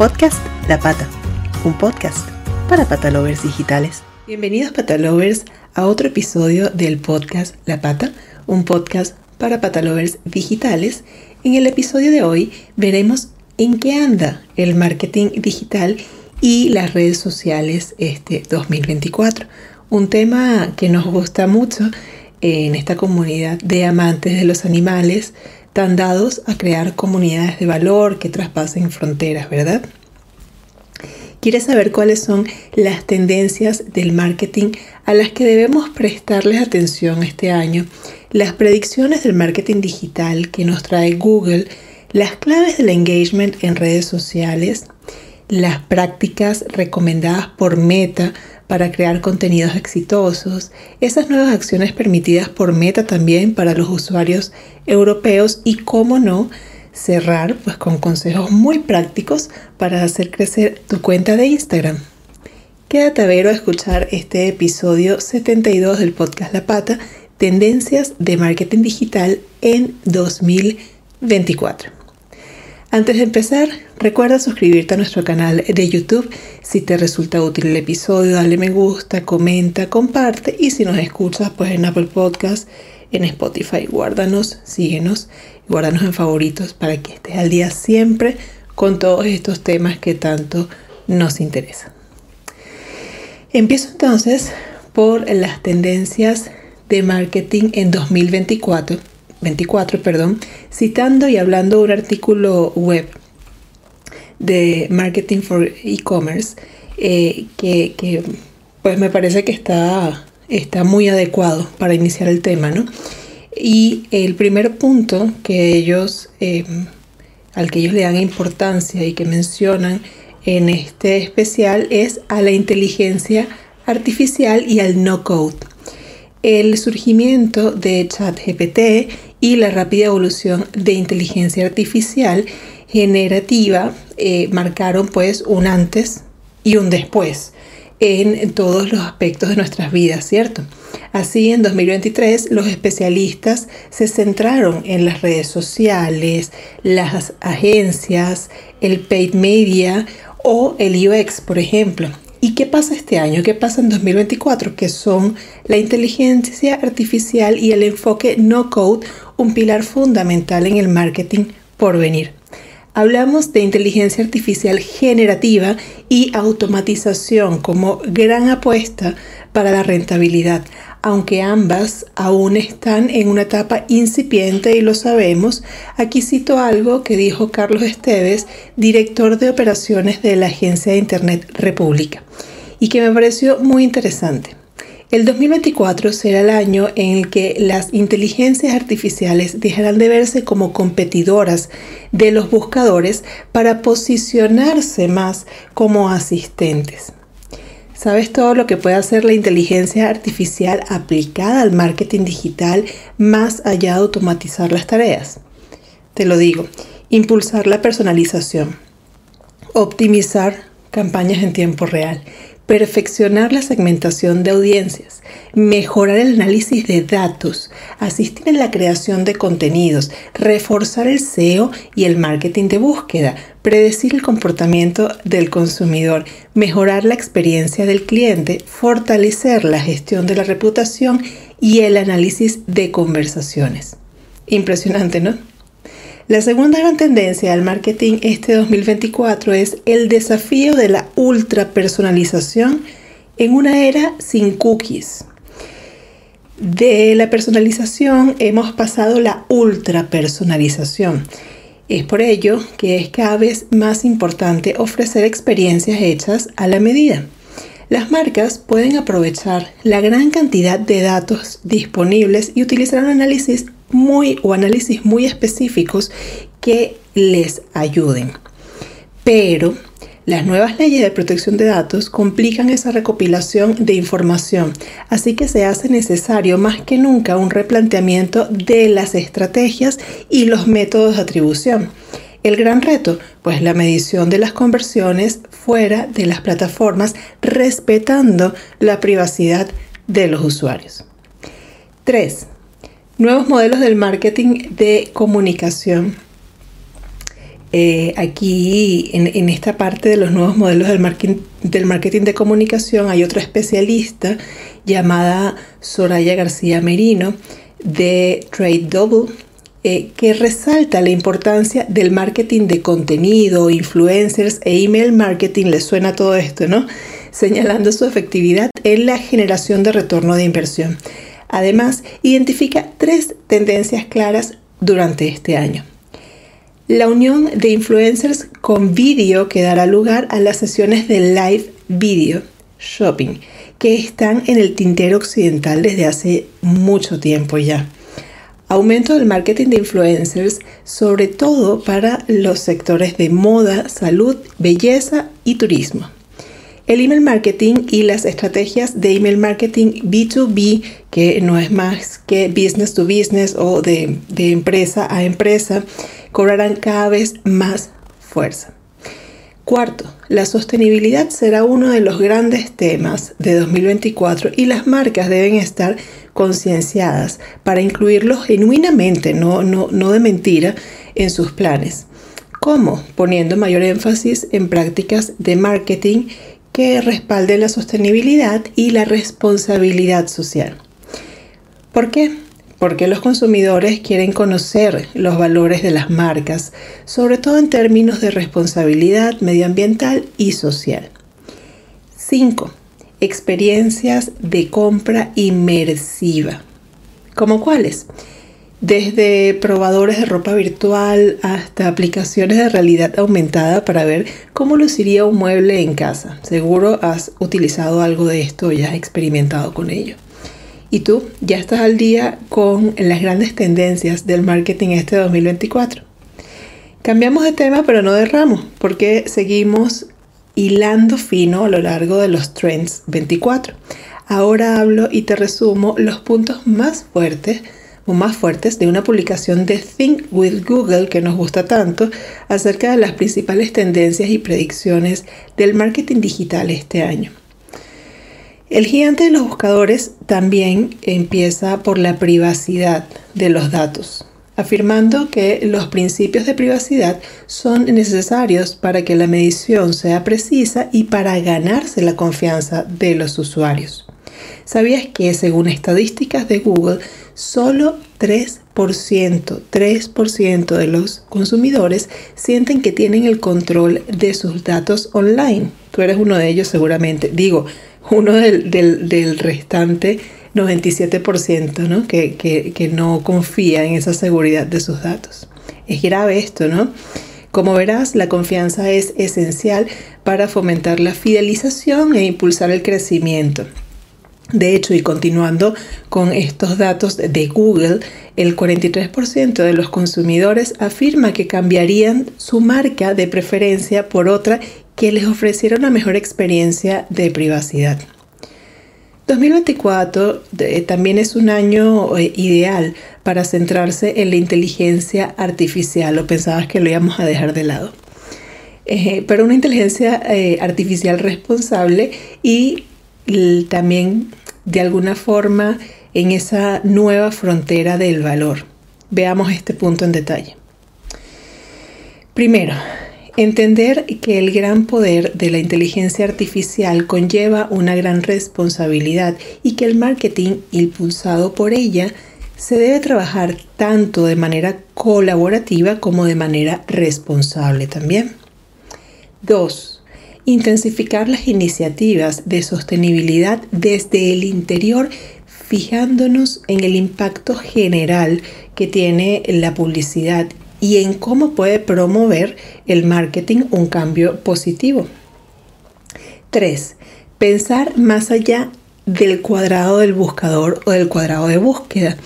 podcast La Pata, un podcast para patalovers digitales. Bienvenidos patalovers a otro episodio del podcast La Pata, un podcast para patalovers digitales. En el episodio de hoy veremos en qué anda el marketing digital y las redes sociales este 2024. Un tema que nos gusta mucho en esta comunidad de amantes de los animales, tan dados a crear comunidades de valor que traspasen fronteras, ¿verdad? ¿Quieres saber cuáles son las tendencias del marketing a las que debemos prestarles atención este año? Las predicciones del marketing digital que nos trae Google, las claves del engagement en redes sociales, las prácticas recomendadas por Meta para crear contenidos exitosos, esas nuevas acciones permitidas por Meta también para los usuarios europeos y, cómo no, cerrar pues con consejos muy prácticos para hacer crecer tu cuenta de Instagram. Quédate a ver o a escuchar este episodio 72 del podcast La Pata, Tendencias de Marketing Digital en 2024. Antes de empezar, recuerda suscribirte a nuestro canal de YouTube. Si te resulta útil el episodio, dale me gusta, comenta, comparte. Y si nos escuchas, pues en Apple Podcast, en Spotify, guárdanos, síguenos, guárdanos en favoritos para que estés al día siempre con todos estos temas que tanto nos interesan. Empiezo entonces por las tendencias de marketing en 2024, citando y hablando un artículo web de Marketing for E-Commerce que pues me parece que está muy adecuado para iniciar el tema, ¿no? Y el primer punto que ellos, al que ellos le dan importancia y que mencionan en este especial es a la inteligencia artificial y al no-code. El surgimiento de ChatGPT y la rápida evolución de inteligencia artificial generativa marcaron pues un antes y un después en todos los aspectos de nuestras vidas, ¿cierto? Así, en 2023, los especialistas se centraron en las redes sociales, las agencias, el paid media o el UX, por ejemplo. ¿Y qué pasa este año? ¿Qué pasa en 2024? Que son la inteligencia artificial y el enfoque no-code, un pilar fundamental en el marketing por venir. Hablamos de inteligencia artificial generativa y automatización como gran apuesta para la rentabilidad, aunque ambas aún están en una etapa incipiente y lo sabemos. Aquí cito algo que dijo Carlos Esteves, director de operaciones de la agencia de Internet República, y que me pareció muy interesante. El 2024 será el año en el que las inteligencias artificiales dejarán de verse como competidoras de los buscadores para posicionarse más como asistentes. ¿Sabes todo lo que puede hacer la inteligencia artificial aplicada al marketing digital más allá de automatizar las tareas? Te lo digo: impulsar la personalización, optimizar campañas en tiempo real, perfeccionar la segmentación de audiencias, mejorar el análisis de datos, asistir en la creación de contenidos, reforzar el SEO y el marketing de búsqueda, predecir el comportamiento del consumidor, mejorar la experiencia del cliente, fortalecer la gestión de la reputación y el análisis de conversaciones. Impresionante, ¿no? La segunda gran tendencia al marketing este 2024 es el desafío de la ultrapersonalización en una era sin cookies. De la personalización hemos pasado a la ultrapersonalización. Es por ello que es cada vez más importante ofrecer experiencias hechas a la medida. Las marcas pueden aprovechar la gran cantidad de datos disponibles y utilizar un análisis muy específicos que les ayuden. Pero las nuevas leyes de protección de datos complican esa recopilación de información, así que se hace necesario más que nunca un replanteamiento de las estrategias y los métodos de atribución. El gran reto, pues la medición de las conversiones fuera de las plataformas, respetando la privacidad de los usuarios. 3. Nuevos modelos del marketing de comunicación Aquí en esta parte de los nuevos modelos del marketing de comunicación hay otra especialista llamada Soraya García Merino de Trade Double, que resalta la importancia del marketing de contenido, influencers e email marketing. Les suena todo esto, ¿no? Señalando su efectividad en la generación de retorno de inversión. Además, identifica 3 tendencias claras durante este año. La unión de influencers con vídeo, que dará lugar a las sesiones de live video shopping, que están en el tintero occidental desde hace mucho tiempo ya. Aumento del marketing de influencers, sobre todo para los sectores de moda, salud, belleza y turismo. El email marketing y las estrategias de email marketing B2B, que no es más que business to business o de empresa a empresa, cobrarán cada vez más fuerza. Cuarto, la sostenibilidad será uno de los grandes temas de 2024 y las marcas deben estar concienciadas para incluirlo genuinamente, no de mentira, en sus planes. ¿Cómo? Poniendo mayor énfasis en prácticas de marketing que respalde la sostenibilidad y la responsabilidad social. ¿Por qué? Porque los consumidores quieren conocer los valores de las marcas, sobre todo en términos de responsabilidad medioambiental y social. 5. Experiencias de compra inmersiva. ¿Cómo cuáles? Desde probadores de ropa virtual hasta aplicaciones de realidad aumentada para ver cómo luciría un mueble en casa. Seguro has utilizado algo de esto y has experimentado con ello. ¿Y tú? ¿Ya estás al día con las grandes tendencias del marketing este 2024? Cambiamos de tema, pero no de ramo, porque seguimos hilando fino a lo largo de los Trends 24. Ahora hablo y te resumo los puntos más fuertes de una publicación de Think with Google, que nos gusta tanto, acerca de las principales tendencias y predicciones del marketing digital este año. El gigante de los buscadores también empieza por la privacidad de los datos, afirmando que los principios de privacidad son necesarios para que la medición sea precisa y para ganarse la confianza de los usuarios. ¿Sabías que, según estadísticas de Google, solo 3% de los consumidores sienten que tienen el control de sus datos online? Tú eres uno de ellos seguramente, digo, uno del restante 97%, ¿no? Que no confía en esa seguridad de sus datos. Es grave esto, ¿no? Como verás, la confianza es esencial para fomentar la fidelización e impulsar el crecimiento. De hecho, y continuando con estos datos de Google, el 43% de los consumidores afirma que cambiarían su marca de preferencia por otra que les ofreciera una mejor experiencia de privacidad. 2024 también es un año ideal para centrarse en la inteligencia artificial, o pensabas que lo íbamos a dejar de lado. Pero una inteligencia artificial responsable y también, de alguna forma, en esa nueva frontera del valor. Veamos este punto en detalle. Primero, entender que el gran poder de la inteligencia artificial conlleva una gran responsabilidad y que el marketing impulsado por ella se debe trabajar tanto de manera colaborativa como de manera responsable también. 2. Intensificar las iniciativas de sostenibilidad desde el interior, fijándonos en el impacto general que tiene la publicidad y en cómo puede promover el marketing un cambio positivo. 3. Pensar más allá del cuadrado del buscador o del cuadrado de búsqueda.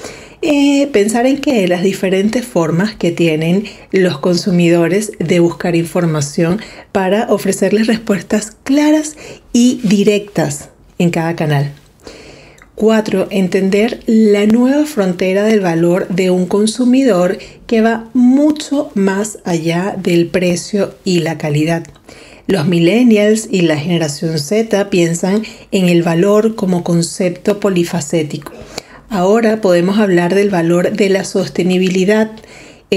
Pensar en que las diferentes formas que tienen los consumidores de buscar información para ofrecerles respuestas claras y directas en cada canal. 4. Entender la nueva frontera del valor de un consumidor que va mucho más allá del precio y la calidad. Los millennials y la generación Z piensan en el valor como concepto polifacético. Ahora podemos hablar del valor de la sostenibilidad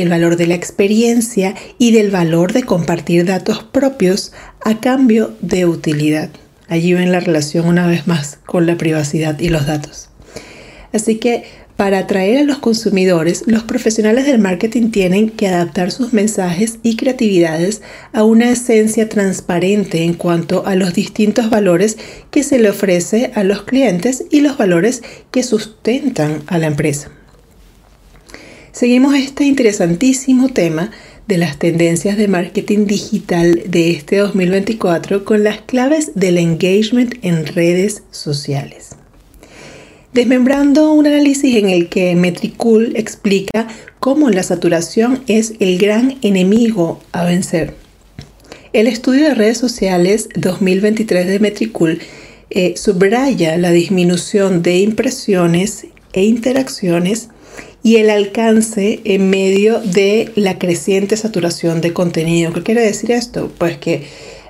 el valor de la experiencia y del valor de compartir datos propios a cambio de utilidad. Allí ven la relación una vez más con la privacidad y los datos. Así que para atraer a los consumidores, los profesionales del marketing tienen que adaptar sus mensajes y creatividades a una esencia transparente en cuanto a los distintos valores que se le ofrece a los clientes y los valores que sustentan a la empresa. Seguimos este interesantísimo tema de las tendencias de marketing digital de este 2024 con las claves del engagement en redes sociales. Desmembrando un análisis en el que Metricool explica cómo la saturación es el gran enemigo a vencer. El estudio de redes sociales 2023 de Metricool subraya la disminución de impresiones e interacciones y el alcance en medio de la creciente saturación de contenido. ¿Qué quiere decir esto? Pues que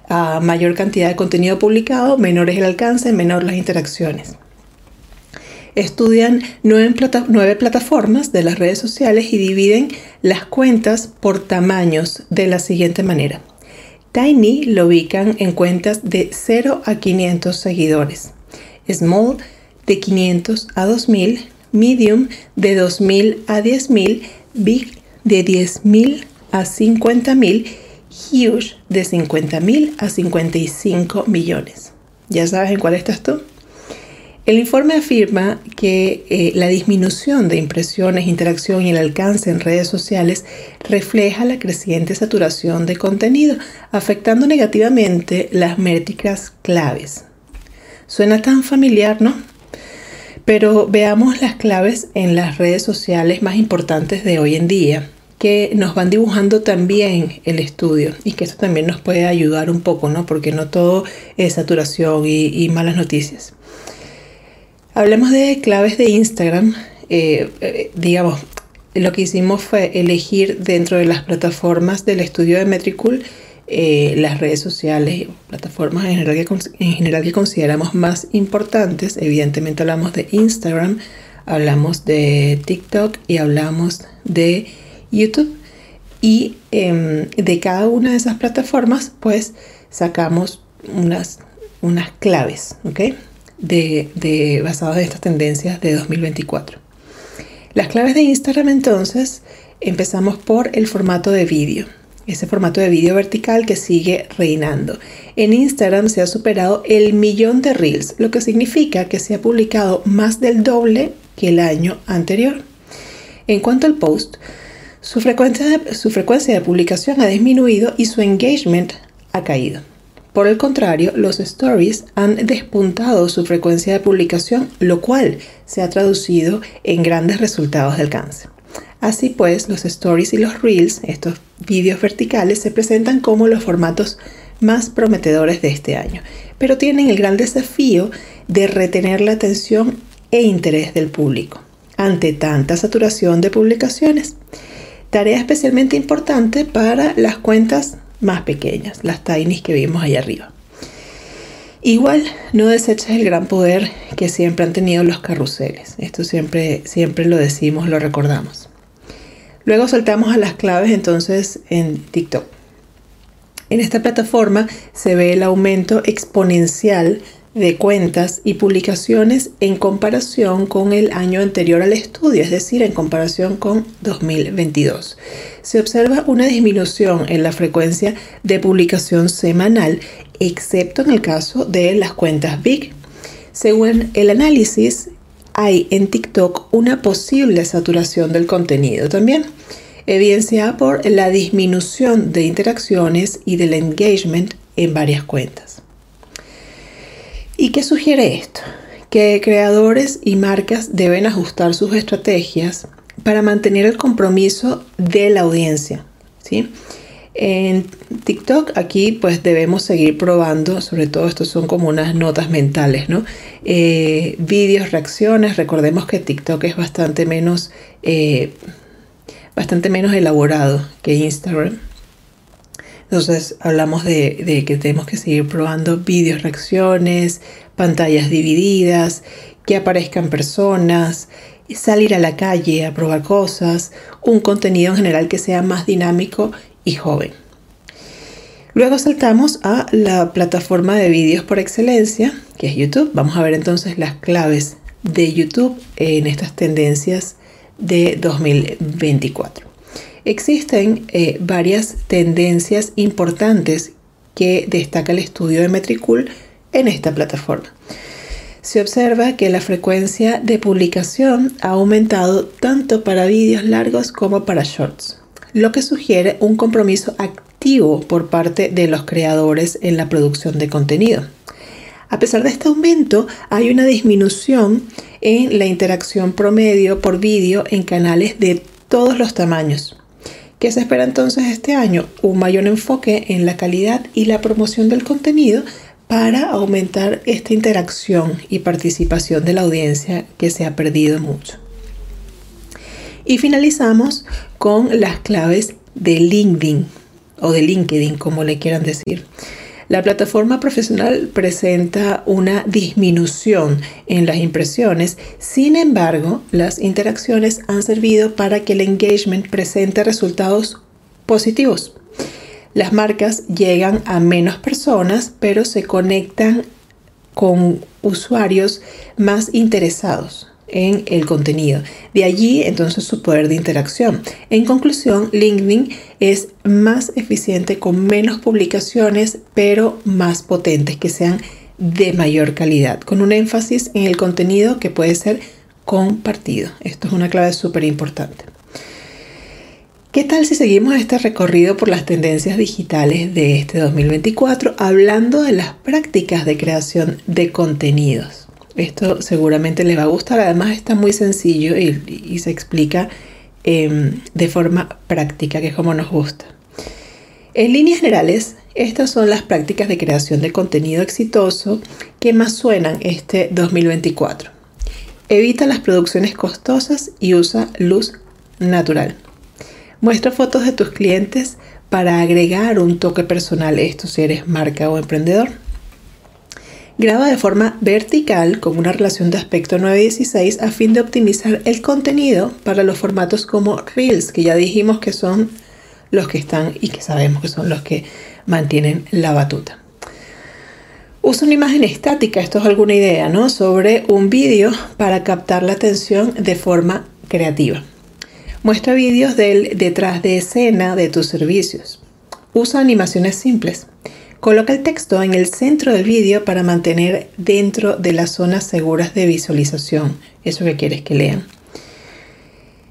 a mayor cantidad de contenido publicado, menor es el alcance, menor las interacciones. Estudian 9 plataformas de las redes sociales y dividen las cuentas por tamaños de la siguiente manera. Tiny lo ubican en cuentas de 0 a 500 seguidores. Small de 500 a 2000, Medium de 2000 a 10000, Big de 10000 a 50000, Huge de 50000 a 55 millones. ¿Ya sabes en cuál estás tú? El informe afirma que la disminución de impresiones, interacción y el alcance en redes sociales refleja la creciente saturación de contenido, afectando negativamente las métricas claves. Suena tan familiar, ¿no? Pero veamos las claves en las redes sociales más importantes de hoy en día, que nos van dibujando también el estudio y que esto también nos puede ayudar un poco, ¿no? Porque no todo es saturación y malas noticias. Hablemos de claves de Instagram. Digamos, lo que hicimos fue elegir dentro de las plataformas del estudio de Metricool las redes sociales, plataformas en general que consideramos más importantes. Evidentemente hablamos de Instagram, hablamos de TikTok y hablamos de YouTube. Y de cada una de esas plataformas, pues sacamos unas claves, ¿ok? Basados en estas tendencias de 2024. Las claves de Instagram, entonces, empezamos por el formato de vídeo. Ese formato de vídeo vertical que sigue reinando. En Instagram se ha superado el millón de reels, lo que significa que se ha publicado más del doble que el año anterior. En cuanto al post, su frecuencia de publicación ha disminuido y su engagement ha caído. Por el contrario, los stories han despuntado su frecuencia de publicación, lo cual se ha traducido en grandes resultados de alcance. Así pues, los stories y los reels, estos vídeos verticales, se presentan como los formatos más prometedores de este año, pero tienen el gran desafío de retener la atención e interés del público ante tanta saturación de publicaciones. Tarea especialmente importante para las cuentas más pequeñas, las tinies que vimos ahí arriba. Igual, no deseches el gran poder que siempre han tenido los carruseles. Esto siempre lo decimos, lo recordamos. Luego saltamos a las claves entonces en TikTok. En esta plataforma se ve el aumento exponencial de cuentas y publicaciones en comparación con el año anterior al estudio, es decir, en comparación con 2022. Se observa una disminución en la frecuencia de publicación semanal, excepto en el caso de las cuentas Big. Según el análisis, hay en TikTok una posible saturación del contenido también, evidenciada por la disminución de interacciones y del engagement en varias cuentas. ¿Y qué sugiere esto? Que creadores y marcas deben ajustar sus estrategias para mantener el compromiso de la audiencia, ¿sí? En TikTok aquí pues debemos seguir probando, sobre todo estos son como unas notas mentales, ¿no? Vídeos, reacciones. Recordemos que TikTok es bastante menos elaborado que Instagram. Entonces hablamos de que tenemos que seguir probando vídeos, reacciones, pantallas divididas, que aparezcan personas, salir a la calle a probar cosas, un contenido en general que sea más dinámico y joven. Luego saltamos a la plataforma de vídeos por excelencia, que es YouTube. Vamos a ver entonces las claves de YouTube en estas tendencias de 2024. Existen varias tendencias importantes que destaca el estudio de Metricool en esta plataforma. Se observa que la frecuencia de publicación ha aumentado tanto para vídeos largos como para shorts, lo que sugiere un compromiso activo por parte de los creadores en la producción de contenido. A pesar de este aumento, hay una disminución en la interacción promedio por vídeo en canales de todos los tamaños. ¿Qué se espera entonces este año? Un mayor enfoque en la calidad y la promoción del contenido para aumentar esta interacción y participación de la audiencia que se ha perdido mucho. Y finalizamos con las claves de LinkedIn o de LinkedIn, como le quieran decir. La plataforma profesional presenta una disminución en las impresiones, sin embargo, las interacciones han servido para que el engagement presente resultados positivos. Las marcas llegan a menos personas, pero se conectan con usuarios más interesados en el contenido. De allí entonces su poder de interacción. En conclusión, LinkedIn es más eficiente con menos publicaciones, pero más potentes, que sean de mayor calidad, con un énfasis en el contenido que puede ser compartido. Esto es una clave súper importante. ¿Qué tal si seguimos este recorrido por las tendencias digitales de este 2024 hablando de las prácticas de creación de contenidos? Esto seguramente les va a gustar, además está muy sencillo y se explica de forma práctica, que es como nos gusta. En líneas generales, estas son las prácticas de creación de contenido exitoso que más suenan este 2024. Evita las producciones costosas y usa luz natural. Muestra fotos de tus clientes para agregar un toque personal, esto si eres marca o emprendedor. Graba de forma vertical con una relación de aspecto 9:16 a fin de optimizar el contenido para los formatos como Reels, que ya dijimos que son los que están y que sabemos que son los que mantienen la batuta. Usa una imagen estática, esto es alguna idea, ¿no?, sobre un vídeo para captar la atención de forma creativa. Muestra vídeos del detrás de escena de tus servicios. Usa animaciones simples. Coloca el texto en el centro del vídeo para mantener dentro de las zonas seguras de visualización, eso que quieres que lean.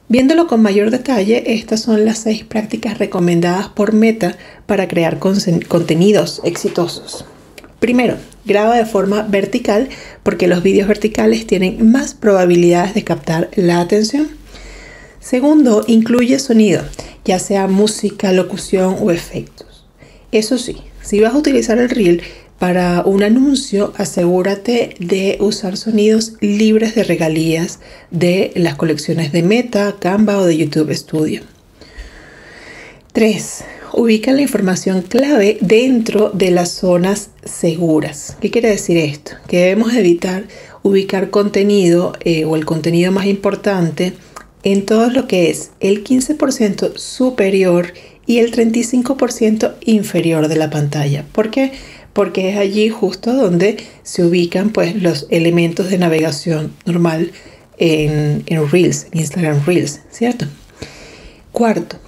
Viéndolo con mayor detalle, estas son las 6 prácticas recomendadas por Meta para crear contenidos exitosos. Primero, graba de forma vertical porque los vídeos verticales tienen más probabilidades de captar la atención. Segundo, incluye sonido, ya sea música, locución o efectos. Eso sí, si vas a utilizar el Reel para un anuncio, asegúrate de usar sonidos libres de regalías de las colecciones de Meta, Canva o de YouTube Studio. 3. Ubica la información clave dentro de las zonas seguras. ¿Qué quiere decir esto? Que debemos evitar ubicar contenido o el contenido más importante en todo lo que es el 15% superior y el 35% inferior de la pantalla. ¿Por qué? Porque es allí justo donde se ubican pues, los elementos de navegación normal en Reels, en Instagram Reels, ¿cierto? Cuarto,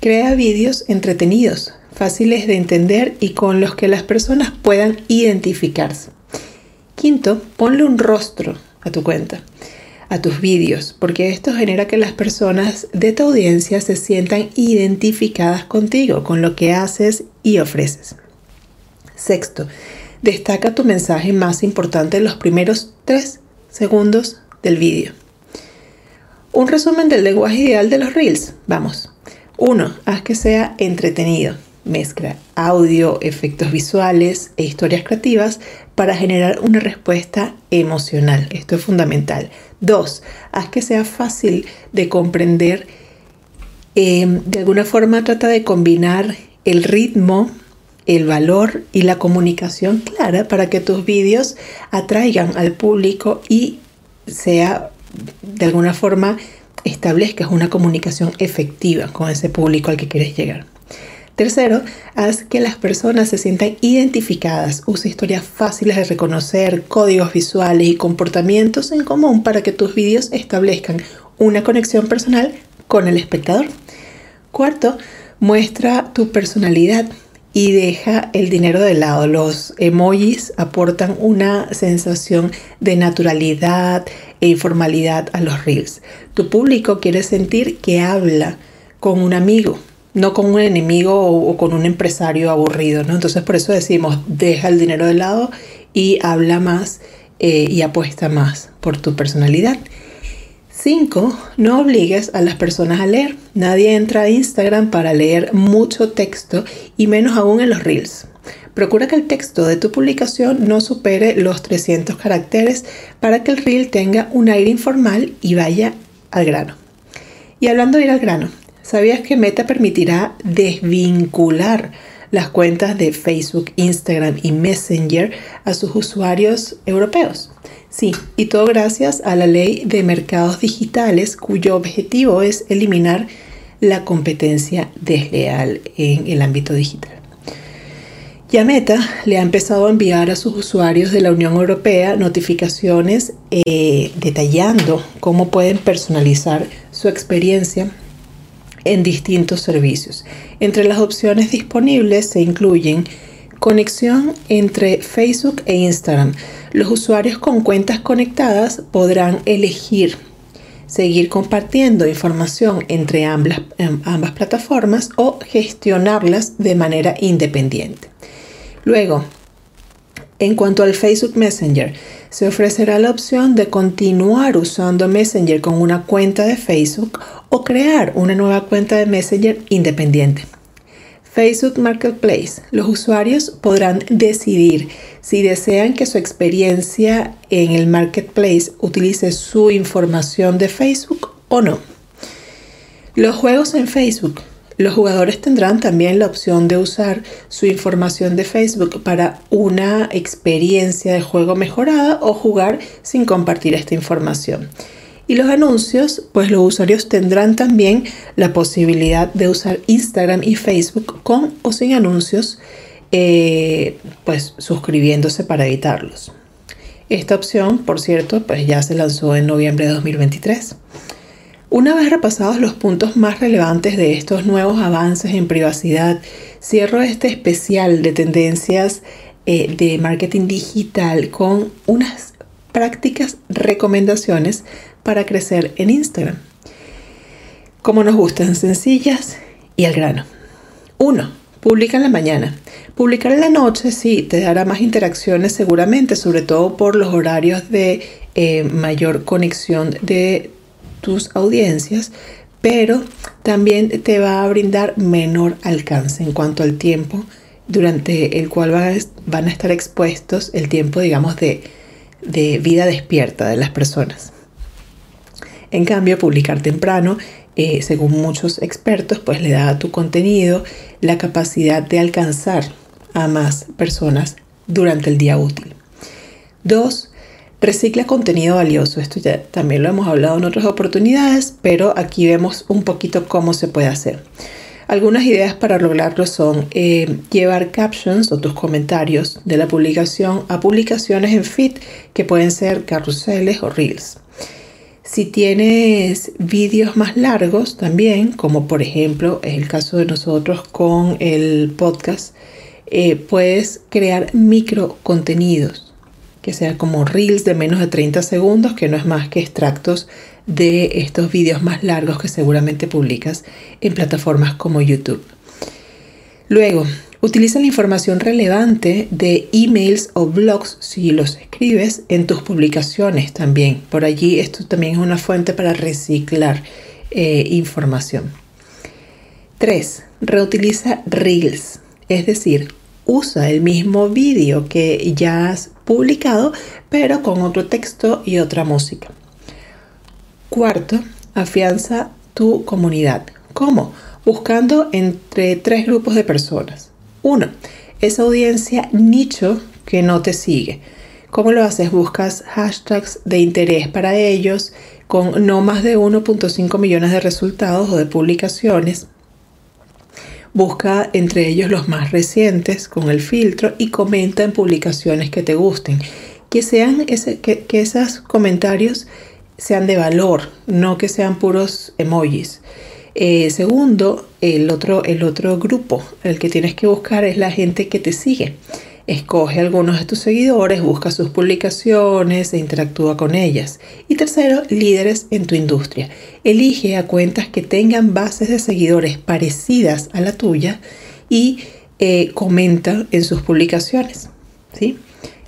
crea vídeos entretenidos, fáciles de entender y con los que las personas puedan identificarse. Quinto, ponle un rostro a tu cuenta, a tus vídeos, porque esto genera que las personas de tu audiencia se sientan identificadas contigo, con lo que haces y ofreces. Sexto, destaca tu mensaje más importante en los primeros 3 segundos del vídeo. Un resumen del lenguaje ideal de los Reels. Vamos. 1. Haz que sea entretenido. Mezcla audio, efectos visuales e historias creativas para generar una respuesta emocional. Esto es fundamental. 2. Haz que sea fácil de comprender. De alguna forma trata de combinar el ritmo, el valor y la comunicación clara para que tus vídeos atraigan al público y sea, de alguna forma, establezcas una comunicación efectiva con ese público al que quieres llegar. Tercero, haz que las personas se sientan identificadas. Usa historias fáciles de reconocer, códigos visuales y comportamientos en común para que tus videos establezcan una conexión personal con el espectador. Cuarto, muestra tu personalidad y deja el dinero de lado. Los emojis aportan una sensación de naturalidad e informalidad a los reels. Tu público quiere sentir que habla con un amigo, no con un enemigo o con un empresario aburrido, ¿no? Entonces por eso decimos, deja el dinero de lado y habla más y apuesta más por tu personalidad. 5. No obligues a las personas a leer. Nadie entra a Instagram para leer mucho texto y menos aún en los Reels. Procura que el texto de tu publicación no supere los 300 caracteres para que el Reel tenga un aire informal y vaya al grano. Y hablando de ir al grano, ¿sabías que Meta permitirá desvincular las cuentas de Facebook, Instagram y Messenger a sus usuarios europeos? Sí, y todo gracias a la Ley de Mercados Digitales, cuyo objetivo es eliminar la competencia desleal en el ámbito digital. Ya Meta le ha empezado a enviar a sus usuarios de la Unión Europea notificaciones detallando cómo pueden personalizar su experiencia en distintos servicios. Entre las opciones disponibles se incluyen conexión entre Facebook e Instagram. Los usuarios con cuentas conectadas podrán elegir seguir compartiendo información entre ambas plataformas o gestionarlas de manera independiente. Luego, en cuanto al Facebook Messenger, se ofrecerá la opción de continuar usando Messenger con una cuenta de Facebook o crear una nueva cuenta de Messenger independiente. Facebook Marketplace. Los usuarios podrán decidir si desean que su experiencia en el Marketplace utilice su información de Facebook o no. Los juegos en Facebook. Los jugadores tendrán también la opción de usar su información de Facebook para una experiencia de juego mejorada o jugar sin compartir esta información. Y los anuncios, pues los usuarios tendrán también la posibilidad de usar Instagram y Facebook con o sin anuncios, pues suscribiéndose para evitarlos. Esta opción, por cierto, pues ya se lanzó en noviembre de 2023. Una vez repasados los puntos más relevantes de estos nuevos avances en privacidad, cierro este especial de tendencias de marketing digital con unas prácticas recomendaciones para crecer en Instagram. Como nos gustan, sencillas y al grano. 1. Publica en la mañana. Publicar en la noche sí te dará más interacciones seguramente, sobre todo por los horarios de mayor conexión de tus audiencias, pero también te va a brindar menor alcance en cuanto al tiempo durante el cual van a estar expuestos, el tiempo, digamos, de vida despierta de las personas. En cambio, publicar temprano, según muchos expertos, pues le da a tu contenido la capacidad de alcanzar a más personas durante el día útil. 2. Recicla contenido valioso. Esto ya también lo hemos hablado en otras oportunidades, pero aquí vemos un poquito cómo se puede hacer. Algunas ideas para lograrlo son llevar captions o tus comentarios de la publicación a publicaciones en feed que pueden ser carruseles o reels. Si tienes vídeos más largos también, como por ejemplo es el caso de nosotros con el podcast, puedes crear micro contenidos que sean como reels de menos de 30 segundos, que no es más que extractos de estos vídeos más largos que seguramente publicas en plataformas como YouTube. Luego, utiliza la información relevante de emails o blogs, si los escribes, en tus publicaciones también. Por allí, esto también es una fuente para reciclar información. 3. Reutiliza Reels, es decir, usa el mismo vídeo que ya has publicado, pero con otro texto y otra música. 4. Afianza tu comunidad. ¿Cómo? Buscando entre 3 grupos de personas. 1. Esa audiencia nicho que no te sigue. ¿Cómo lo haces? Buscas hashtags de interés para ellos con no más de 1.5 millones de resultados o de publicaciones. Busca entre ellos los más recientes con el filtro y comenta en publicaciones que te gusten. Que esos comentarios sean de valor, no que sean puros emojis. Segundo, el otro grupo, el que tienes que buscar es la gente que te sigue. Escoge algunos de tus seguidores, busca sus publicaciones e interactúa con ellas. Y tercero, líderes en tu industria. Elige a cuentas que tengan bases de seguidores parecidas a la tuya y comenta en sus publicaciones, ¿sí?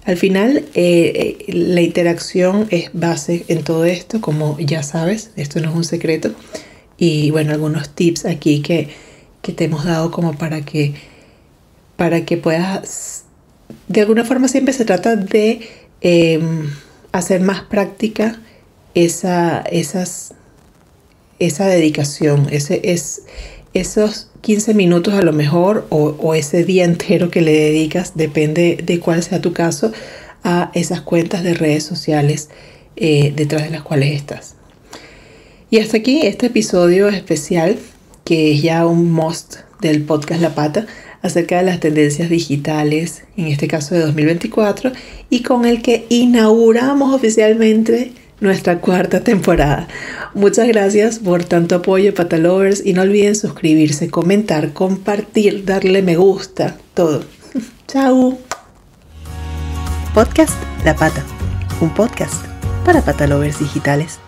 Al final, la interacción es base en todo esto, como ya sabes, esto no es un secreto. Y bueno, algunos tips aquí que te hemos dado como para que puedas... De alguna forma siempre se trata de hacer más práctica esa dedicación, esos 15 minutos a lo mejor o ese día entero que le dedicas, depende de cuál sea tu caso, a esas cuentas de redes sociales detrás de las cuales estás. Y hasta aquí este episodio especial, que es ya un must del podcast La Pata, acerca de las tendencias digitales, en este caso de 2024, y con el que inauguramos oficialmente nuestra cuarta temporada. Muchas gracias por tanto apoyo, Patalovers, y no olviden suscribirse, comentar, compartir, darle me gusta, todo. ¡Chao! Podcast La Pata, un podcast para Patalovers digitales.